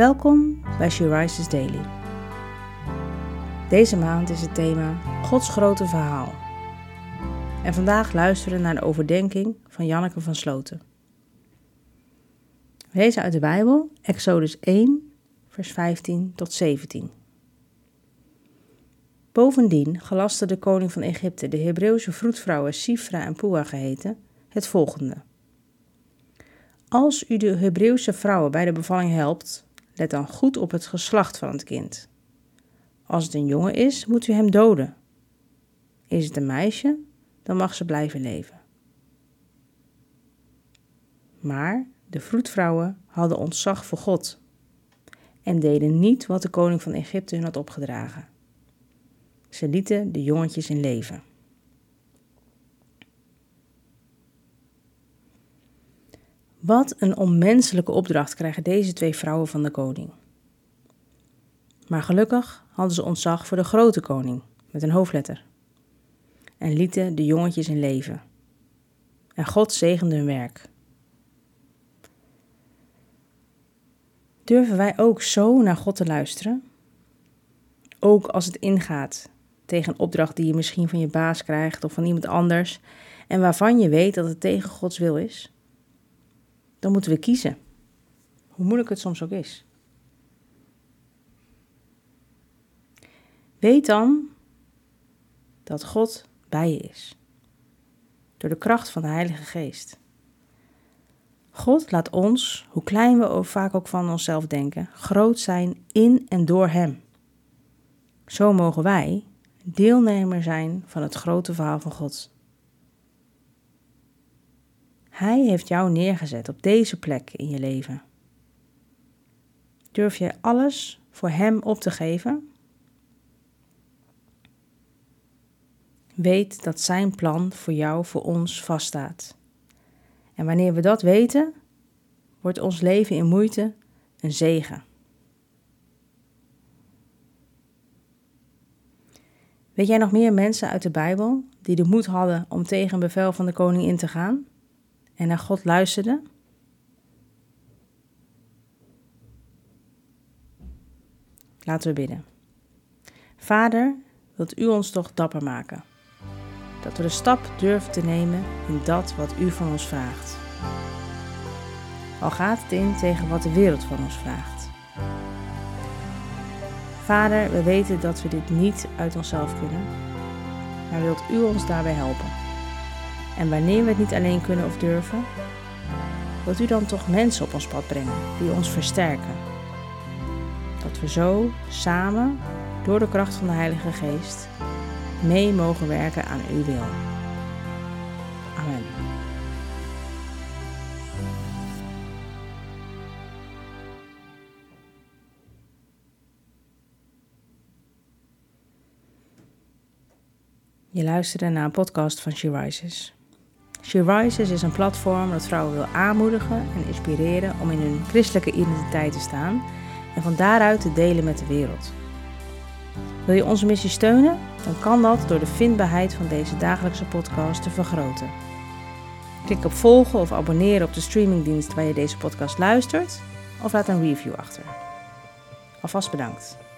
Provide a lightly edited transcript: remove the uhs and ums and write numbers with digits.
Welkom bij She Rises Daily. Deze maand is het thema Gods Grote Verhaal. En vandaag luisteren we naar de overdenking van Janneke van Sloten. We lezen uit de Bijbel, Exodus 1, vers 15 tot 17. Bovendien gelastte de koning van Egypte, de Hebreeuwse vroedvrouwen Sifra en Pua geheten, het volgende. Als u de Hebreeuwse vrouwen bij de bevalling helpt, let dan goed op het geslacht van het kind. Als het een jongen is, moet u hem doden. Is het een meisje, dan mag ze blijven leven. Maar de vroedvrouwen hadden ontzag voor God en deden niet wat de koning van Egypte hun had opgedragen. Ze lieten de jongetjes in leven. Wat een onmenselijke opdracht krijgen deze twee vrouwen van de koning. Maar gelukkig hadden ze ontzag voor de grote koning, met een hoofdletter. En lieten de jongetjes in leven. En God zegende hun werk. Durven wij ook zo naar God te luisteren? Ook als het ingaat tegen een opdracht die je misschien van je baas krijgt of van iemand anders en waarvan je weet dat het tegen Gods wil is? Dan moeten we kiezen, hoe moeilijk het soms ook is. Weet dan dat God bij je is, door de kracht van de Heilige Geest. God laat ons, hoe klein we vaak ook van onszelf denken, groot zijn in en door Hem. Zo mogen wij deelnemer zijn van het grote verhaal van God. Hij heeft jou neergezet op deze plek in je leven. Durf je alles voor Hem op te geven? Weet dat zijn plan voor jou, voor ons vaststaat. En wanneer we dat weten, wordt ons leven in moeite een zegen. Weet jij nog meer mensen uit de Bijbel die de moed hadden om tegen een bevel van de koning in te gaan? En naar God luisterde? Laten we bidden. Vader, wilt u ons toch dapper maken? Dat we de stap durven te nemen in dat wat u van ons vraagt. Al gaat het in tegen wat de wereld van ons vraagt. Vader, we weten dat we dit niet uit onszelf kunnen. Maar wilt u ons daarbij helpen? En wanneer we het niet alleen kunnen of durven, wilt u dan toch mensen op ons pad brengen die ons versterken. Dat we zo samen, door de kracht van de Heilige Geest, mee mogen werken aan uw wil. Amen. Je luisterde naar een podcast van She Rises. She Rises is een platform dat vrouwen wil aanmoedigen en inspireren om in hun christelijke identiteit te staan en van daaruit te delen met de wereld. Wil je onze missie steunen? Dan kan dat door de vindbaarheid van deze dagelijkse podcast te vergroten. Klik op volgen of abonneren op de streamingdienst waar je deze podcast luistert of laat een review achter. Alvast bedankt.